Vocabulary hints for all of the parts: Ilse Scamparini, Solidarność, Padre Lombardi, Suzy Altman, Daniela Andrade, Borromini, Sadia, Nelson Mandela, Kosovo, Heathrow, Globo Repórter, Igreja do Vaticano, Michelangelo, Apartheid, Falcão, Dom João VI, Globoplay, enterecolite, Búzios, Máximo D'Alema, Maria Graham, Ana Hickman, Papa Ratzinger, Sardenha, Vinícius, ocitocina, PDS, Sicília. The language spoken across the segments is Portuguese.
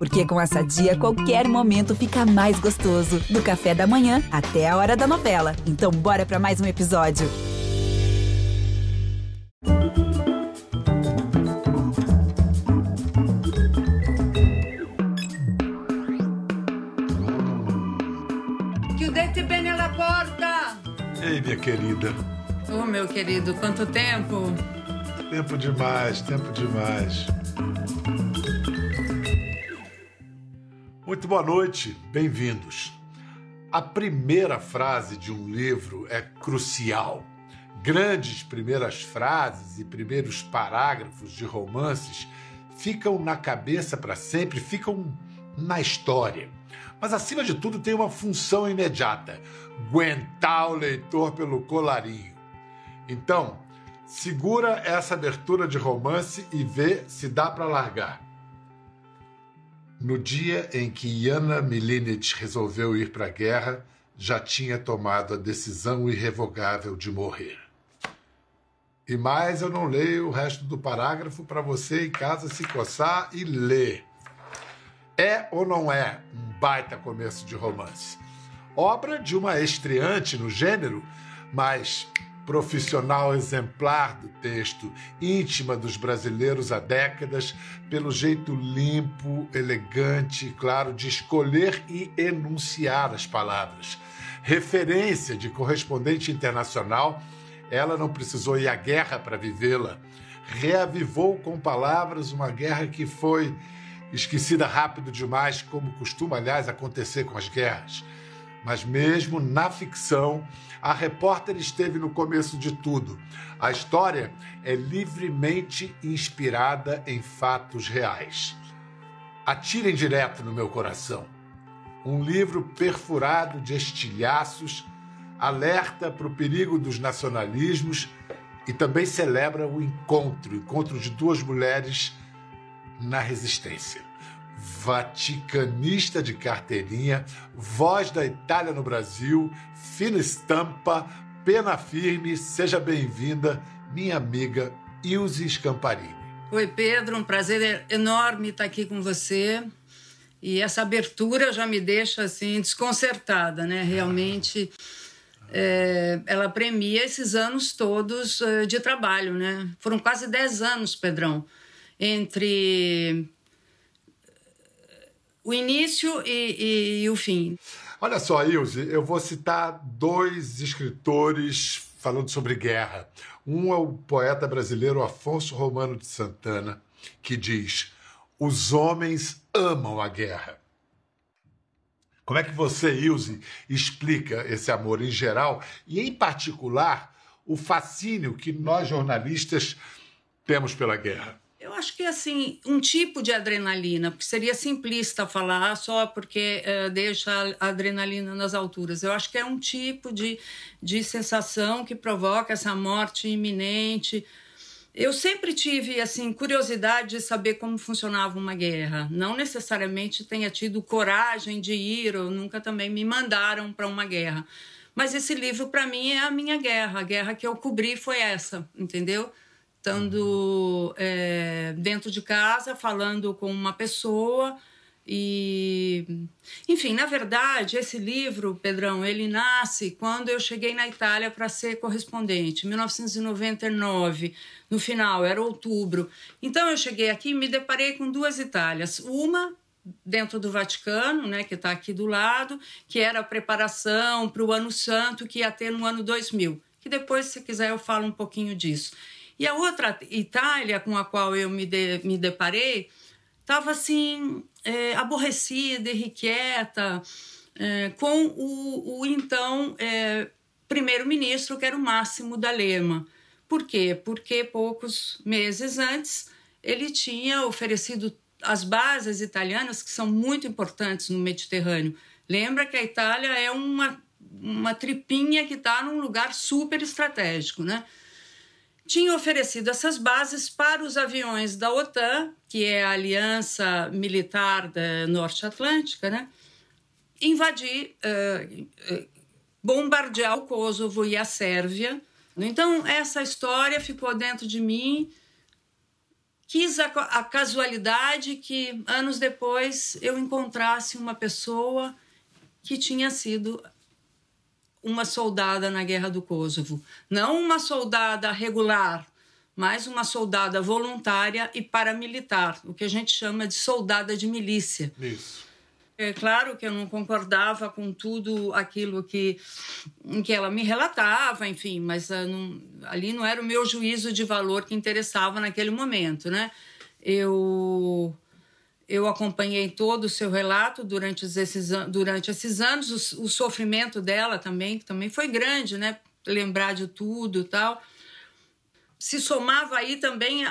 Porque com a Sadia, qualquer momento fica mais gostoso. Do café da manhã até a hora da novela. Então bora pra mais um episódio. Chiudete bene la porta! Ei, minha querida. Oh, meu querido, quanto tempo! Tempo demais, tempo demais. Muito boa noite, bem-vindos. A primeira frase de um livro é crucial. Grandes primeiras frases e primeiros parágrafos de romances ficam na cabeça para sempre, ficam na história. Mas, acima de tudo, tem uma função imediata: aguentar o leitor pelo colarinho. Então, segura essa abertura de romance e vê se dá para largar. No dia em que Jana Milinich resolveu ir para a guerra, já tinha tomado a decisão irrevogável de morrer. E mais, eu não leio o resto do parágrafo para você em casa se coçar e ler. É ou não é um baita começo de romance? Obra de uma estreante no gênero, mas profissional exemplar do texto, íntima dos brasileiros há décadas, pelo jeito limpo, elegante e claro de escolher e enunciar as palavras. Referência de correspondente internacional, ela não precisou ir à guerra para vivê-la. Reavivou com palavras uma guerra que foi esquecida rápido demais, como costuma, aliás, acontecer com as guerras. Mas mesmo na ficção, a repórter esteve no começo de tudo. A história é livremente inspirada em fatos reais. Atirem direto no meu coração. Um livro perfurado de estilhaços, alerta para o perigo dos nacionalismos e também celebra o encontro de duas mulheres na resistência. Vaticanista de carteirinha, voz da Itália no Brasil, fina estampa, pena firme, seja bem-vinda, minha amiga Ilse Scamparini. Oi, Pedro, um prazer enorme estar aqui com você. E essa abertura já me deixa assim desconcertada, né? Realmente, ela premia esses anos todos de trabalho, né? Foram quase 10 anos, Pedrão, entre o início e o fim. Olha só, Ilse, eu vou citar dois escritores falando sobre guerra. Um é o poeta brasileiro Afonso Romano de Santana, que diz: os homens amam a guerra. Como é que você, Ilse, explica esse amor em geral e, em particular, o fascínio que nós jornalistas temos pela guerra? Eu acho que, assim, um tipo de adrenalina, porque seria simplista falar só porque deixa a adrenalina nas alturas. Eu acho que é um tipo de sensação que provoca essa morte iminente. Eu sempre tive, assim, curiosidade de saber como funcionava uma guerra. Não necessariamente tenha tido coragem de ir, ou nunca também me mandaram para uma guerra. Mas esse livro, para mim, é a minha guerra. A guerra que eu cobri foi essa, entendeu? Estando dentro de casa, falando com uma pessoa e... Enfim, na verdade, esse livro, Pedrão, ele nasce quando eu cheguei na Itália para ser correspondente, em 1999, no final, era outubro. Então eu cheguei aqui e me deparei com duas Itálias, uma dentro do Vaticano, né, que está aqui do lado, que era a preparação para o Ano Santo, que ia ter no ano 2000, que depois, se quiser, eu falo um pouquinho disso. E a outra Itália com a qual eu me deparei estava assim, aborrecida, irrequieta, com o então primeiro-ministro, que era o Máximo D'Alema. Por quê? Porque poucos meses antes ele tinha oferecido as bases italianas, que são muito importantes no Mediterrâneo. Lembra que a Itália é uma tripinha que está num lugar super estratégico, né? Tinha oferecido essas bases para os aviões da OTAN, que é a Aliança Militar da Norte Atlântica, né? Invadir, bombardear o Kosovo e a Sérvia. Então, essa história ficou dentro de mim, quis a casualidade que, anos depois, eu encontrasse uma pessoa que tinha sido uma soldada na Guerra do Kosovo. Não uma soldada regular, mas uma soldada voluntária e paramilitar, o que a gente chama de soldada de milícia. Isso. É claro que eu não concordava com tudo aquilo que ela me relatava, enfim, mas ali não era o meu juízo de valor que interessava naquele momento, né? Eu acompanhei todo o seu relato durante esses anos, o sofrimento dela também, que também foi grande, né? Lembrar de tudo e tal. Se somava aí também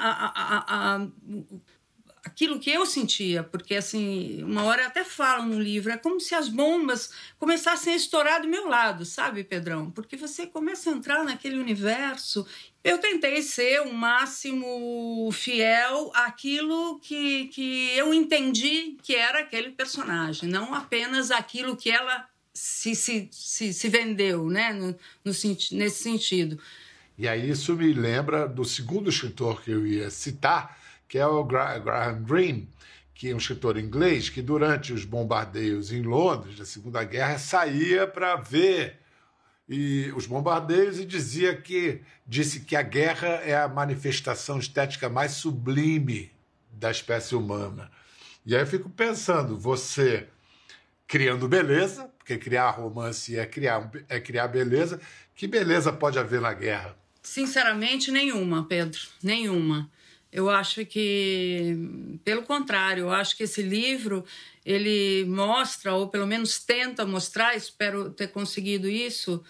aquilo que eu sentia, porque, assim, uma hora até falo no livro, é como se as bombas começassem a estourar do meu lado, sabe, Pedrão? Porque você começa a entrar naquele universo. Eu tentei ser o máximo fiel àquilo que eu entendi que era aquele personagem, não apenas aquilo que ela se vendeu, né, nesse sentido. E aí isso me lembra do segundo escritor que eu ia citar, que é o Graham Greene, que é um escritor inglês que, durante os bombardeios em Londres, da Segunda Guerra, saía para ver os bombardeios e disse que a guerra é a manifestação estética mais sublime da espécie humana. E aí eu fico pensando, você criando beleza, porque criar romance é criar beleza, que beleza pode haver na guerra? Sinceramente, nenhuma, Pedro, nenhuma. Eu acho que, pelo contrário, eu acho que esse livro, ele mostra, ou pelo menos tenta mostrar, espero ter conseguido isso,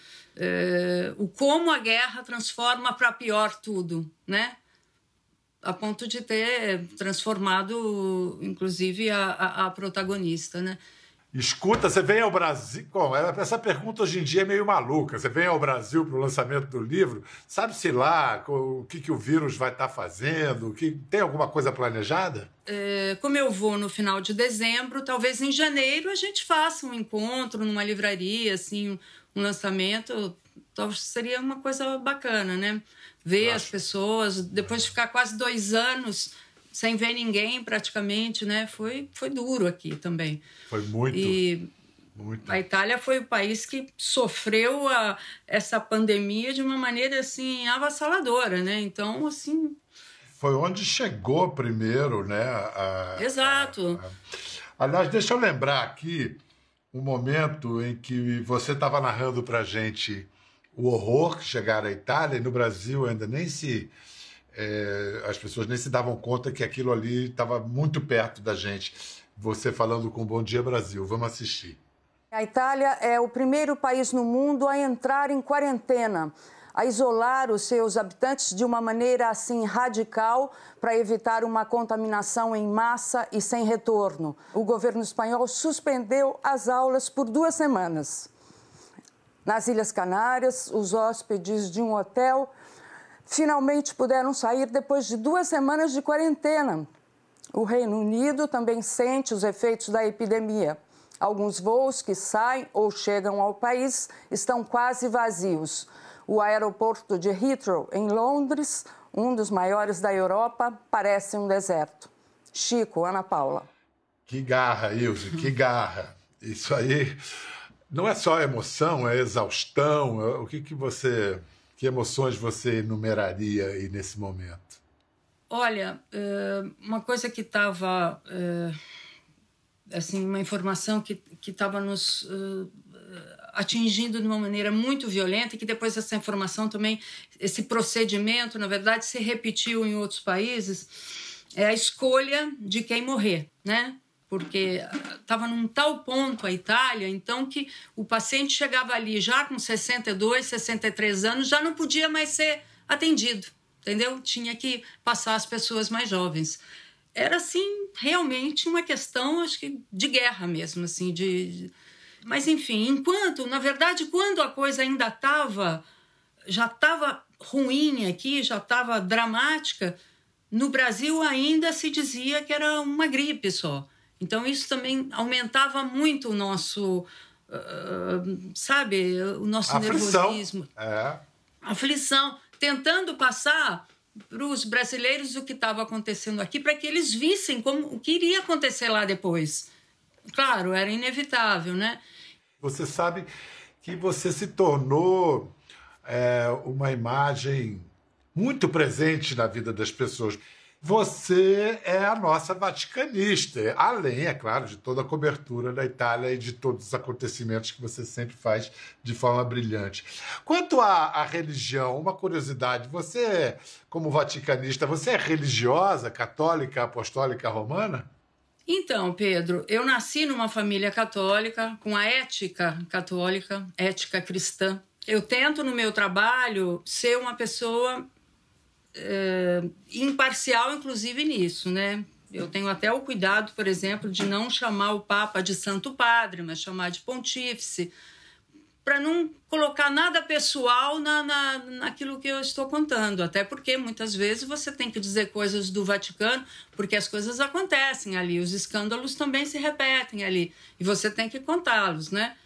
o como a guerra transforma para pior tudo, né? A ponto de ter transformado, inclusive, a protagonista, né? Escuta, você vem ao Brasil... Bom, essa pergunta hoje em dia é meio maluca. Você vem ao Brasil para o lançamento do livro, sabe-se lá o que o vírus vai estar fazendo? Tem alguma coisa planejada? Como eu vou no final de dezembro, talvez em janeiro a gente faça um encontro numa livraria, assim, um lançamento. Talvez seria uma coisa bacana, né? Ver as pessoas, depois de ficar quase 2 anos... sem ver ninguém, praticamente, né? Foi duro aqui também. Foi muito. E muito. A Itália foi o país que sofreu essa pandemia de uma maneira, assim, avassaladora, né? Então, assim... Foi onde chegou primeiro, né? Exato. Aliás, deixa eu lembrar aqui um momento em que você estava narrando pra gente o horror que chegaram à Itália, e no Brasil ainda nem se... as pessoas nem se davam conta que aquilo ali estava muito perto da gente. Você falando com Bom Dia Brasil, vamos assistir. A Itália é o primeiro país no mundo a entrar em quarentena, a isolar os seus habitantes de uma maneira assim radical para evitar uma contaminação em massa e sem retorno. O governo espanhol suspendeu as aulas por 2 semanas. Nas Ilhas Canárias, os hóspedes de um hotel finalmente puderam sair depois de 2 semanas de quarentena. O Reino Unido também sente os efeitos da epidemia. Alguns voos que saem ou chegam ao país estão quase vazios. O aeroporto de Heathrow, em Londres, um dos maiores da Europa, parece um deserto. Chico, Ana Paula. Que garra, Ilse, que garra. Isso aí não é só emoção, é exaustão. Que emoções você enumeraria aí nesse momento? Olha, uma coisa que estava... Assim, uma informação que estava nos atingindo de uma maneira muito violenta e que depois essa informação também... Esse procedimento, na verdade, se repetiu em outros países. É a escolha de quem morrer, né? Porque estava num tal ponto a Itália, então que o paciente chegava ali já com 62, 63 anos, já não podia mais ser atendido, entendeu? Tinha que passar as pessoas mais jovens. Era, assim, realmente uma questão, acho que, de guerra mesmo, assim, Mas, enfim, na verdade, quando a coisa ainda já estava ruim aqui, já estava dramática, no Brasil ainda se dizia que era uma gripe só. Então, isso também aumentava muito o nosso, sabe, o nosso nervosismo. Aflição. Tentando passar para os brasileiros o que estava acontecendo aqui, para que eles vissem como, o que iria acontecer lá depois. Claro, era inevitável, né? Você sabe que você se tornou uma imagem muito presente na vida das pessoas. Você é a nossa vaticanista, além, é claro, de toda a cobertura da Itália e de todos os acontecimentos que você sempre faz de forma brilhante. Quanto à religião, uma curiosidade, você, como vaticanista, você é religiosa, católica, apostólica, romana? Então, Pedro, eu nasci numa família católica, com a ética católica, ética cristã. Eu tento, no meu trabalho, ser uma pessoa... imparcial, inclusive, nisso, né? Eu tenho até o cuidado, por exemplo, de não chamar o Papa de Santo Padre, mas chamar de Pontífice, para não colocar nada pessoal naquilo que eu estou contando, até porque muitas vezes você tem que dizer coisas do Vaticano, porque as coisas acontecem ali, os escândalos também se repetem ali, e você tem que contá-los, né?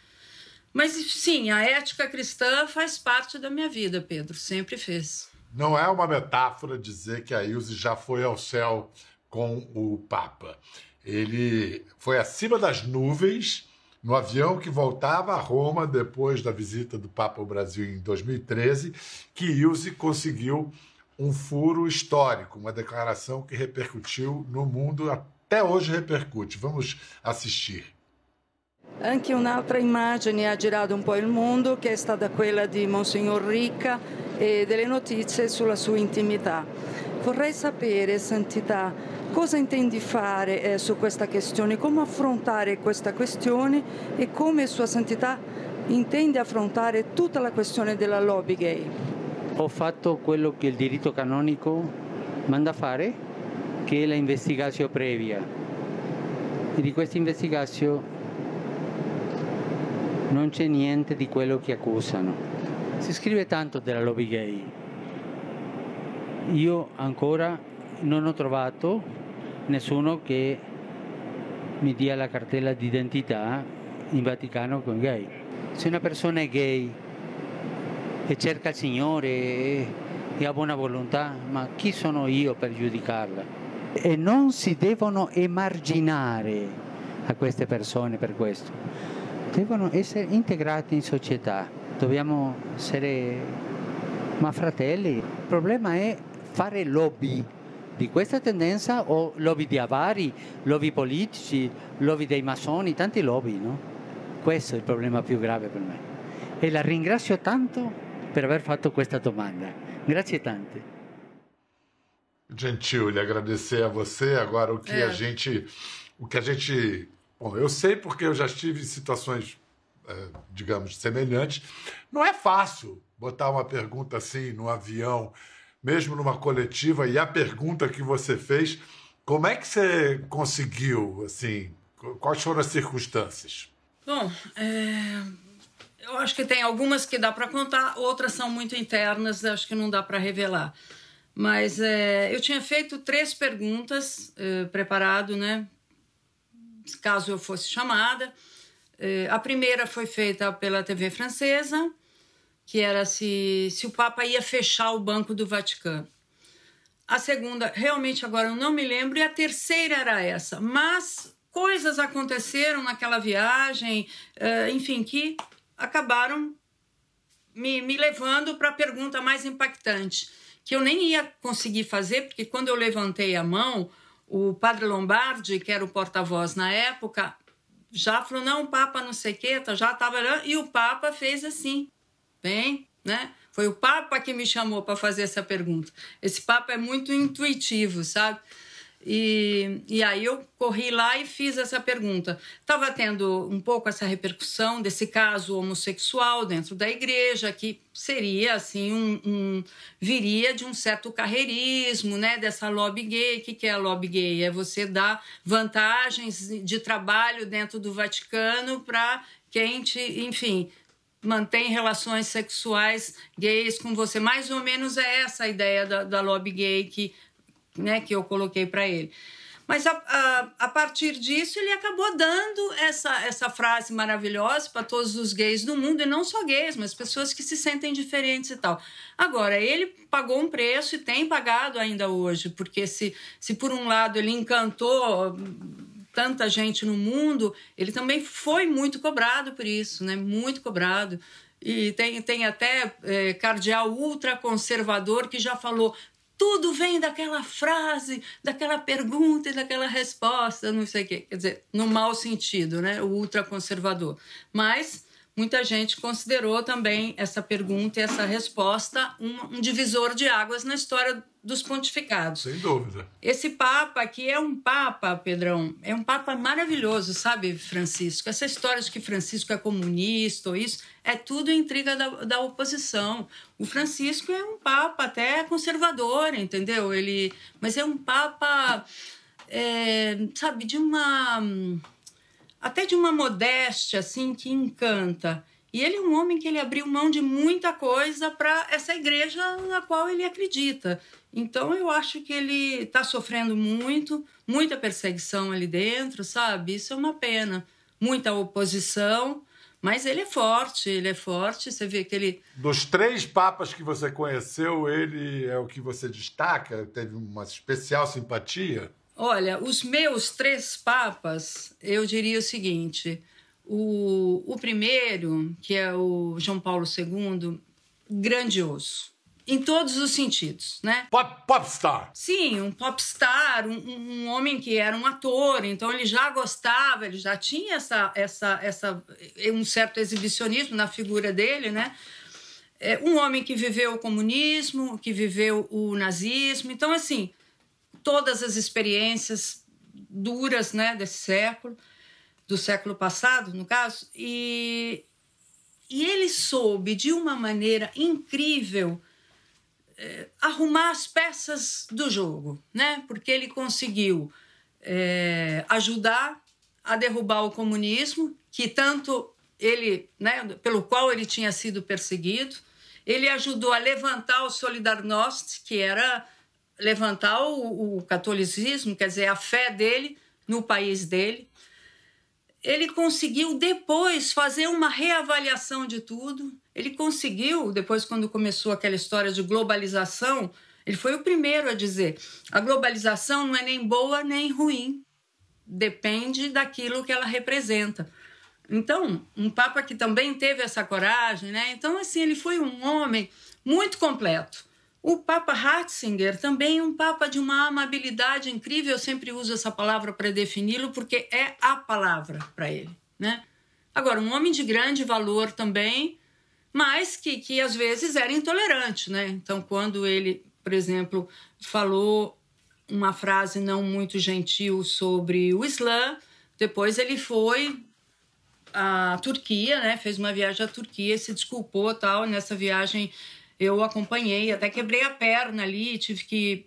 Mas, sim, a ética cristã faz parte da minha vida, Pedro, sempre fez. Não é uma metáfora dizer que a Ilse já foi ao céu com o Papa. Ele foi acima das nuvens, no avião que voltava a Roma depois da visita do Papa ao Brasil em 2013, que Ilse conseguiu um furo histórico, uma declaração que repercutiu no mundo, até hoje repercute. Vamos assistir. Anche un'altra immagine ha girato un po' il mondo, che è stata quella di Monsenhor Rica e delle notizie sulla sua intimità. Vorrei sapere, Santità, cosa intendi fare su questa questione, come affrontare questa questione e come Sua Santità intende affrontare tutta la questione della lobby gay. Ho fatto quello che il diritto canonico manda fare, che è la investigazione previa. E di questa investigazione non c'è niente di quello che accusano. Si scrive tanto della lobby gay. Io ancora non ho trovato nessuno che mi dia la cartella d'identità in Vaticano con gay. Se una persona è gay e cerca il Signore e ha buona volontà, ma chi sono io per giudicarla? E non si devono emarginare a queste persone per questo. Devono essere integrati in società. Dobbiamo essere ma fratelli. Il problema è fare lobby di questa tendenza o lobby di avari, lobby politici, lobby dei massoni, tanti lobby, no? Questo è il problema più grave per me. E la ringrazio tanto per aver fatto questa domanda. Grazie tante. Gentile, agradecer a você. Agora o que a gente, bom, eu sei porque eu já estive em situações digamos, semelhantes. Não é fácil botar uma pergunta assim no avião, mesmo numa coletiva, e a pergunta que você fez, como é que você conseguiu, assim, quais foram as circunstâncias? Bom, eu acho que tem algumas que dá para contar, outras são muito internas, acho que não dá para revelar. Mas eu tinha feito 3 perguntas, preparado, né, caso eu fosse chamada. A primeira foi feita pela TV francesa, que era se o Papa ia fechar o Banco do Vaticano. A segunda, realmente agora eu não me lembro, e a terceira era essa. Mas coisas aconteceram naquela viagem, enfim, que acabaram me levando para a pergunta mais impactante, que eu nem ia conseguir fazer, porque quando eu levantei a mão, o Padre Lombardi, que era o porta-voz na época, já falou, não, o Papa não sei o que, já estava... E o Papa fez assim, bem, né? Foi o Papa que me chamou para fazer essa pergunta. Esse Papa é muito intuitivo, sabe? E aí eu corri lá e fiz essa pergunta. Estava tendo um pouco essa repercussão desse caso homossexual dentro da igreja, que seria, assim, viria de um certo carreirismo, né, dessa lobby gay. O que é a lobby gay? É você dar vantagens de trabalho dentro do Vaticano para quem te, enfim, mantém relações sexuais gays com você. Mais ou menos é essa a ideia da lobby gay que... né, que eu coloquei para ele. Mas a partir disso ele acabou dando essa frase maravilhosa para todos os gays do mundo, e não só gays, mas pessoas que se sentem diferentes e tal. Agora, ele pagou um preço e tem pagado ainda hoje, porque se por um lado ele encantou tanta gente no mundo, ele também foi muito cobrado por isso, né? Muito cobrado. E tem até cardeal ultraconservador que já falou: tudo vem daquela frase, daquela pergunta e daquela resposta, não sei o quê. Quer dizer, no mau sentido, né? O ultraconservador. Mas muita gente considerou também essa pergunta e essa resposta um divisor de águas na história dos pontificados. Sem dúvida. Esse Papa aqui é um Papa, Pedrão, é um Papa maravilhoso, sabe, Francisco? Essa história de que Francisco é comunista ou isso, é tudo intriga da oposição. O Francisco é um Papa até conservador, entendeu? Mas é um Papa, sabe, até de uma modéstia, assim, que encanta. E ele é um homem que ele abriu mão de muita coisa para essa igreja na qual ele acredita. Então, eu acho que ele está sofrendo muito, muita perseguição ali dentro, sabe? Isso é uma pena. Muita oposição, mas ele é forte. Você vê que ele... Dos três papas que você conheceu, ele é o que você destaca? Teve uma especial simpatia? Olha, os meus três papas, eu diria o seguinte... O primeiro, que é o João Paulo II, grandioso. Em todos os sentidos, né? Popstar. Sim, um popstar, um homem que era um ator, então ele já gostava, ele já tinha um certo exibicionismo na figura dele, né? É um homem que viveu o comunismo, que viveu o nazismo, então, assim, todas as experiências duras, né, do século passado, no caso, e ele soube, de uma maneira incrível, arrumar as peças do jogo, né? Porque ele conseguiu ajudar a derrubar o comunismo, que tanto ele, né, pelo qual ele tinha sido perseguido. Ele ajudou a levantar o Solidarność, que era levantar o catolicismo, quer dizer, a fé dele no país dele. Ele conseguiu depois fazer uma reavaliação de tudo. Ele conseguiu, depois, quando começou aquela história de globalização, ele foi o primeiro a dizer: a globalização não é nem boa nem ruim, depende daquilo que ela representa. Então, um Papa que também teve essa coragem, né? Então, assim, ele foi um homem muito completo. O Papa Ratzinger também é um Papa de uma amabilidade incrível. Eu sempre uso essa palavra para defini-lo, porque é a palavra para ele, né? Agora, um homem de grande valor também, mas que às vezes era intolerante, né? Então, quando ele, por exemplo, falou uma frase não muito gentil sobre o Islã, depois ele foi à Turquia, né? Fez uma viagem à Turquia, se desculpou e tal. Nessa viagem eu acompanhei, até quebrei a perna ali, tive que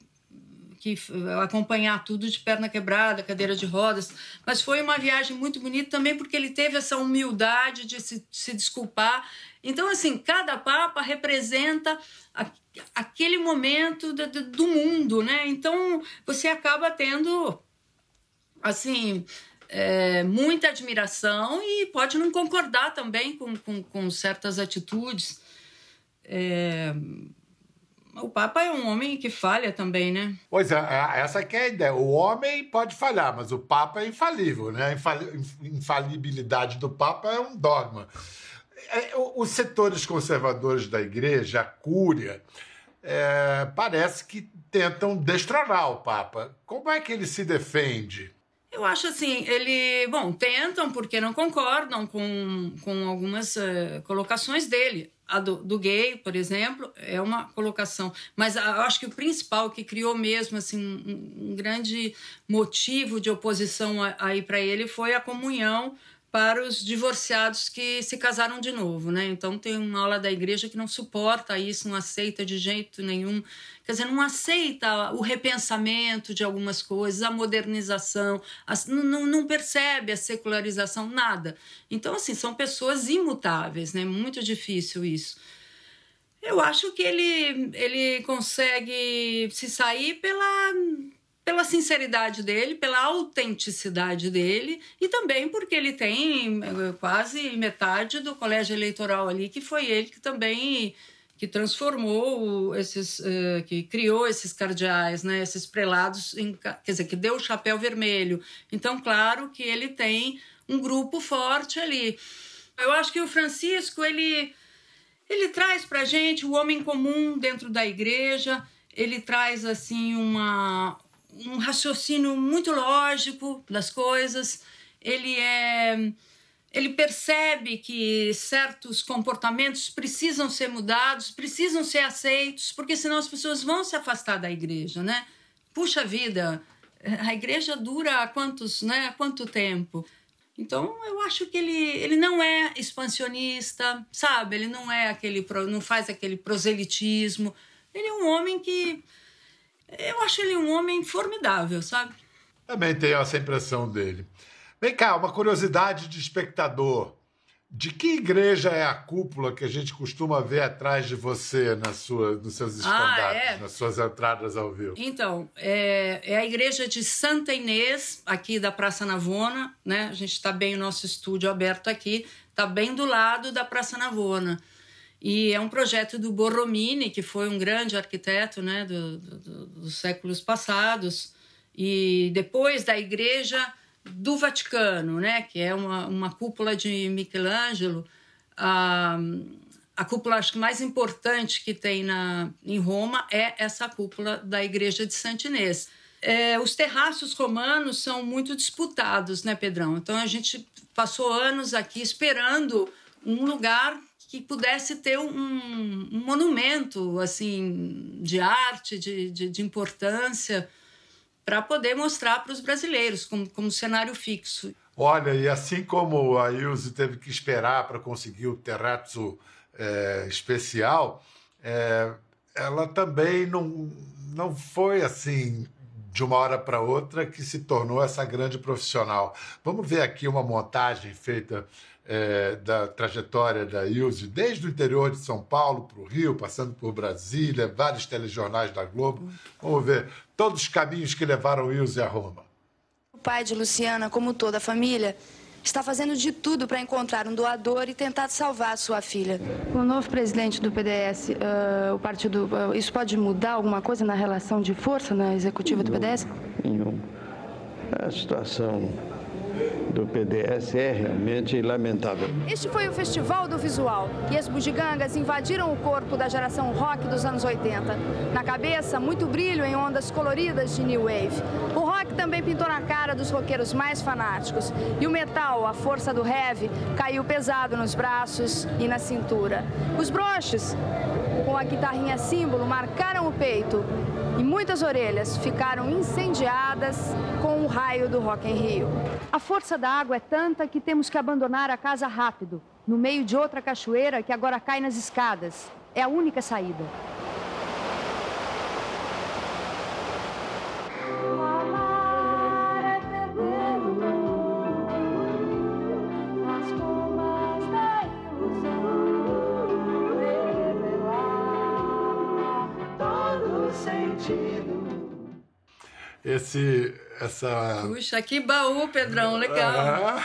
acompanhar tudo de perna quebrada, cadeira de rodas. Mas foi uma viagem muito bonita também, porque ele teve essa humildade de se desculpar. Então, assim, cada Papa representa aquele momento do mundo, né? Então, você acaba tendo, assim... muita admiração e pode não concordar também com certas atitudes. O Papa é um homem que falha também, né? Pois é, essa que é a ideia. O homem pode falhar, mas o Papa é infalível, né? A infalibilidade do Papa é um dogma. Os setores conservadores da Igreja, a Cúria, parece que tentam destronar o Papa. Como é que ele se defende? Eu acho assim, tentam porque não concordam com algumas colocações dele. A do gay, por exemplo, é uma colocação. Mas eu acho que o principal que criou mesmo assim, um grande motivo de oposição aí para ele foi a comunhão para os divorciados que se casaram de novo, né? Então tem uma aula da Igreja que não suporta isso, não aceita de jeito nenhum, quer dizer, não aceita o repensamento de algumas coisas, a modernização, não percebe a secularização, nada. Então, assim, são pessoas imutáveis, né? Muito difícil isso. Eu acho que ele consegue se sair pela... pela sinceridade dele, pela autenticidade dele e também porque ele tem quase metade do colégio eleitoral ali, que foi ele que também que transformou esses, que criou esses cardeais, né, esses prelados, em, quer dizer, que deu o chapéu vermelho. Então, claro que ele tem um grupo forte ali. Eu acho que o Francisco, ele traz para a gente o homem comum dentro da igreja, ele traz assim um raciocínio muito lógico das coisas, ele percebe que certos comportamentos precisam ser mudados, precisam ser aceitos, porque senão as pessoas vão se afastar da igreja, né? Puxa vida, a igreja dura há quanto tempo? Então, eu acho que ele não é expansionista, sabe? Ele não é não faz aquele proselitismo. Ele é um homem que... Eu acho ele um homem formidável, sabe? Também tenho essa impressão dele. Vem cá, uma curiosidade de espectador. De que igreja é a cúpula que a gente costuma ver atrás de você nos seus estandartes, nas suas entradas ao vivo? Então, é a Igreja de Santa Inês, aqui da Praça Navona, né? A gente está bem, o nosso estúdio aberto aqui, está bem do lado da Praça Navona. E é um projeto do Borromini, que foi um grande arquiteto, né, dos séculos passados. E depois da Igreja do Vaticano, né, que é uma cúpula de Michelangelo, a cúpula, acho que mais importante que tem em Roma é essa cúpula da Igreja de Santa Inês. Os terraços romanos são muito disputados, né, Pedrão? Então, a gente passou anos aqui esperando um lugar que pudesse ter um monumento assim, de arte, de importância, para poder mostrar para os brasileiros como cenário fixo. Olha, e assim como a Ilse teve que esperar para conseguir o terrazzo especial, ela também não foi assim, de uma hora para outra, que se tornou essa grande profissional. Vamos ver aqui uma montagem feita da trajetória da Ilse, desde o interior de São Paulo para o Rio, passando por Brasília, vários telejornais da Globo. Vamos ver todos os caminhos que levaram Ilse a Roma. O pai de Luciana, como toda a família, está fazendo de tudo para encontrar um doador e tentar salvar sua filha. O novo presidente do PDS, o partido, isso pode mudar alguma coisa na relação de força na executiva do PDS? Nenhum. A situação do PDS é realmente lamentável. Este foi o Festival do Visual e as bugigangas invadiram o corpo da geração rock dos anos 80. Na cabeça, muito brilho em ondas coloridas de New Wave. O rock também pintou na cara dos roqueiros mais fanáticos. E o metal, a força do heavy, caiu pesado nos braços e na cintura. Os broches, com a guitarrinha símbolo, marcaram o peito e muitas orelhas ficaram incendiadas com o raio do Rock em Rio. A força da água é tanta que temos que abandonar a casa rápido, no meio de outra cachoeira que agora cai nas escadas. É a única saída. Puxa, que baú, Pedrão, legal.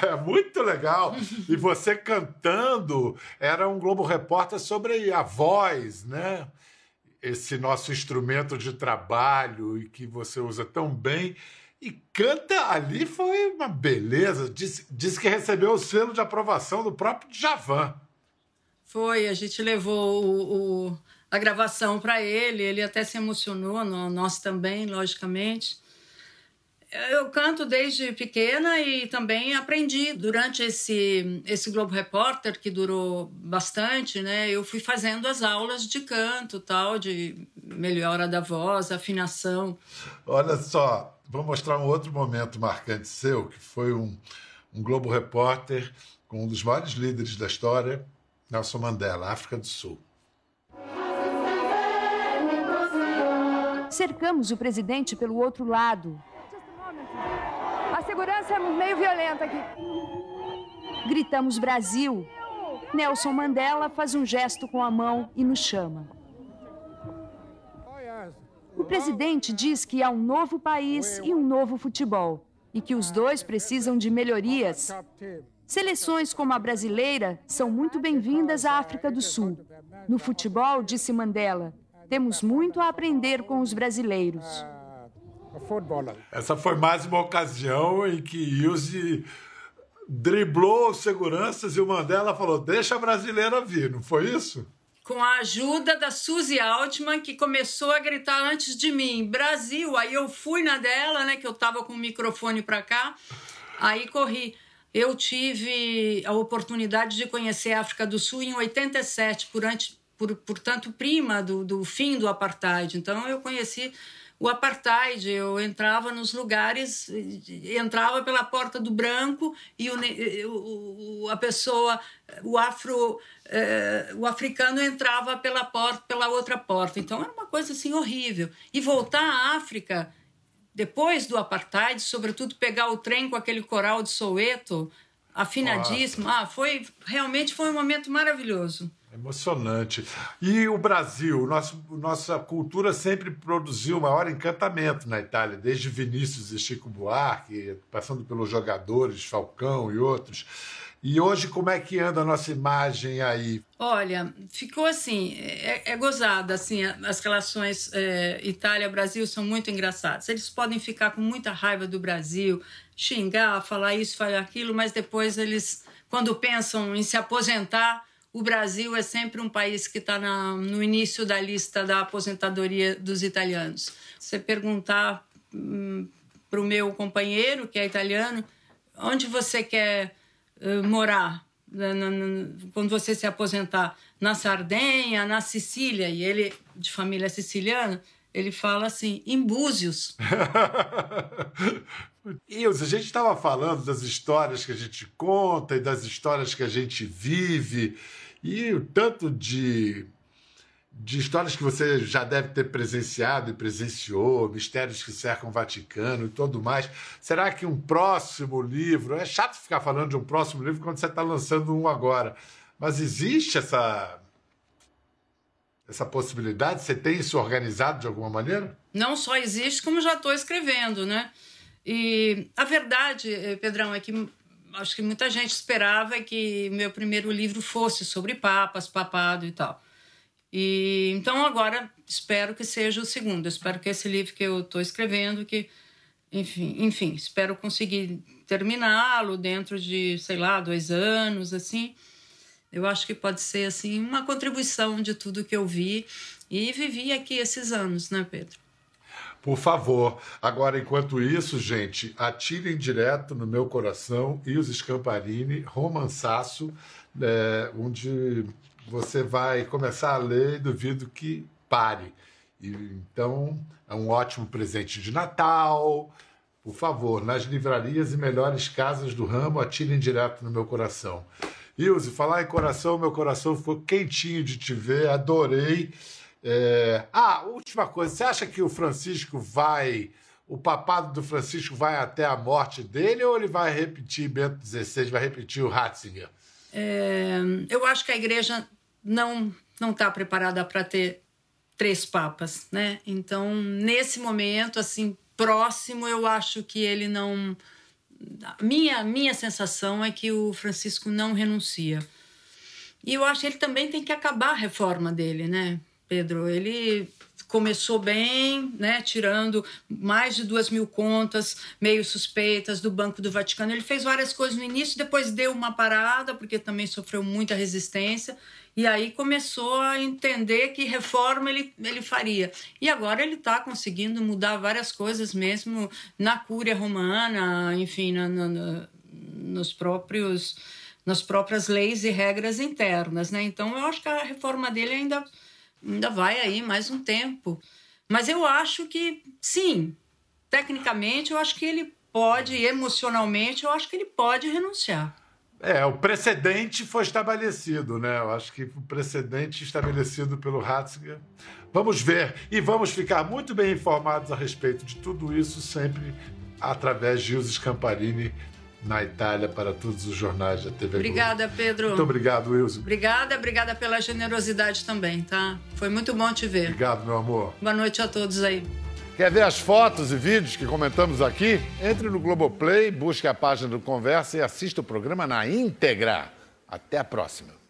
É muito legal. E você cantando, era um Globo Repórter sobre a voz, né? Esse nosso instrumento de trabalho e que você usa tão bem. E canta ali, foi uma beleza. Diz que recebeu o selo de aprovação do próprio Djavan. Foi, a gente levou a gravação para ele até se emocionou, nós também, logicamente. Eu canto desde pequena e também aprendi. Durante esse Globo Repórter, que durou bastante, né, eu fui fazendo as aulas de canto, tal, de melhora da voz, afinação. Olha só, vou mostrar um outro momento marcante seu, que foi um Globo Repórter com um dos maiores líderes da história, Nelson Mandela, África do Sul. Cercamos o presidente pelo outro lado. A segurança é meio violenta aqui. Gritamos Brasil. Nelson Mandela faz um gesto com a mão e nos chama. O presidente diz que há um novo país e um novo futebol, e que os dois precisam de melhorias. Seleções como a brasileira são muito bem-vindas à África do Sul. No futebol, disse Mandela, temos muito a aprender com os brasileiros. Essa foi mais uma ocasião em que Ilse driblou os seguranças e o Mandela falou, deixa a brasileira vir, não foi isso? Com a ajuda da Suzy Altman, que começou a gritar antes de mim, Brasil, aí eu fui na dela, né, que eu tava com o microfone para cá, aí corri. Eu tive a oportunidade de conhecer a África do Sul em 87, portanto prima do fim do Apartheid, então eu conheci o Apartheid, eu entrava nos lugares, entrava pela porta do branco e o africano entrava pela outra porta. Então, era uma coisa assim horrível. E voltar à África, depois do Apartheid, sobretudo pegar o trem com aquele coral de Soweto, afinadíssimo, realmente foi um momento maravilhoso. Emocionante. E o Brasil, nossa cultura sempre produziu o maior encantamento na Itália, desde Vinícius e Chico Buarque, passando pelos jogadores, Falcão e outros. E hoje, como é que anda a nossa imagem aí? Olha, ficou assim, é gozada, assim, as relações Itália-Brasil são muito engraçadas. Eles podem ficar com muita raiva do Brasil, xingar, falar isso, falar aquilo, mas depois eles, quando pensam em se aposentar, o Brasil é sempre um país que está no início da lista da aposentadoria dos italianos. Você perguntar para o meu companheiro, que é italiano, onde você quer morar quando você se aposentar? Na Sardenha, na Sicília? E ele, de família siciliana, ele fala assim, em Búzios. Ilse, a gente estava falando das histórias que a gente conta e das histórias que a gente vive e o tanto de histórias que você já deve ter presenciado e presenciou, mistérios que cercam o Vaticano e tudo mais. Será que um próximo livro... É chato ficar falando de um próximo livro quando você está lançando um agora, mas existe essa possibilidade? Você tem isso organizado de alguma maneira? Não só existe, como já estou escrevendo, né? E a verdade, Pedrão, é que acho que muita gente esperava que meu primeiro livro fosse sobre papas, papado e tal. E então agora espero que seja o segundo. Eu espero que esse livro que eu estou escrevendo, que enfim, espero conseguir terminá-lo dentro de, sei lá, 2 anos, assim. Eu acho que pode ser assim uma contribuição de tudo que eu vi e vivi aqui esses anos, né, Pedro? Por favor. Agora, enquanto isso, gente, atirem direto no meu coração Ilse Scamparini, romançaço, onde você vai começar a ler e duvido que pare. E, então, é um ótimo presente de Natal. Por favor, nas livrarias e melhores casas do ramo, atirem direto no meu coração. Ilse, falar em coração, meu coração ficou quentinho de te ver, adorei. Última coisa, você acha que o papado do Francisco vai até a morte dele ou ele vai repetir Bento XVI, vai repetir o Ratzinger? Eu acho que a igreja não está preparada para ter 3 papas, né? Então, nesse momento, assim, próximo, eu acho que ele não... Minha sensação é que o Francisco não renuncia. E eu acho que ele também tem que acabar a reforma dele, né, Pedro? Ele começou bem, né, tirando mais de 2.000 contas meio suspeitas do Banco do Vaticano. Ele fez várias coisas no início, depois deu uma parada, porque também sofreu muita resistência. E aí começou a entender que reforma ele faria. E agora ele está conseguindo mudar várias coisas mesmo na Cúria Romana, enfim, nas próprias leis e regras internas, né? Então eu acho que a reforma dele ainda vai aí mais um tempo. Mas eu acho que, sim, tecnicamente eu acho que ele pode, emocionalmente eu acho que ele pode renunciar. O precedente foi estabelecido, né? Eu acho que o precedente estabelecido pelo Ratzinger. Vamos ver e vamos ficar muito bem informados a respeito de tudo isso sempre através de Ilse Scamparini na Itália para todos os jornais da TV Globo. Obrigada, Pedro. Muito obrigado, Wilson. Obrigada, obrigada pela generosidade também, tá? Foi muito bom te ver. Obrigado, meu amor. Boa noite a todos aí. Quer ver as fotos e vídeos que comentamos aqui? Entre no Globoplay, busque a página do Conversa e assista o programa na íntegra. Até a próxima.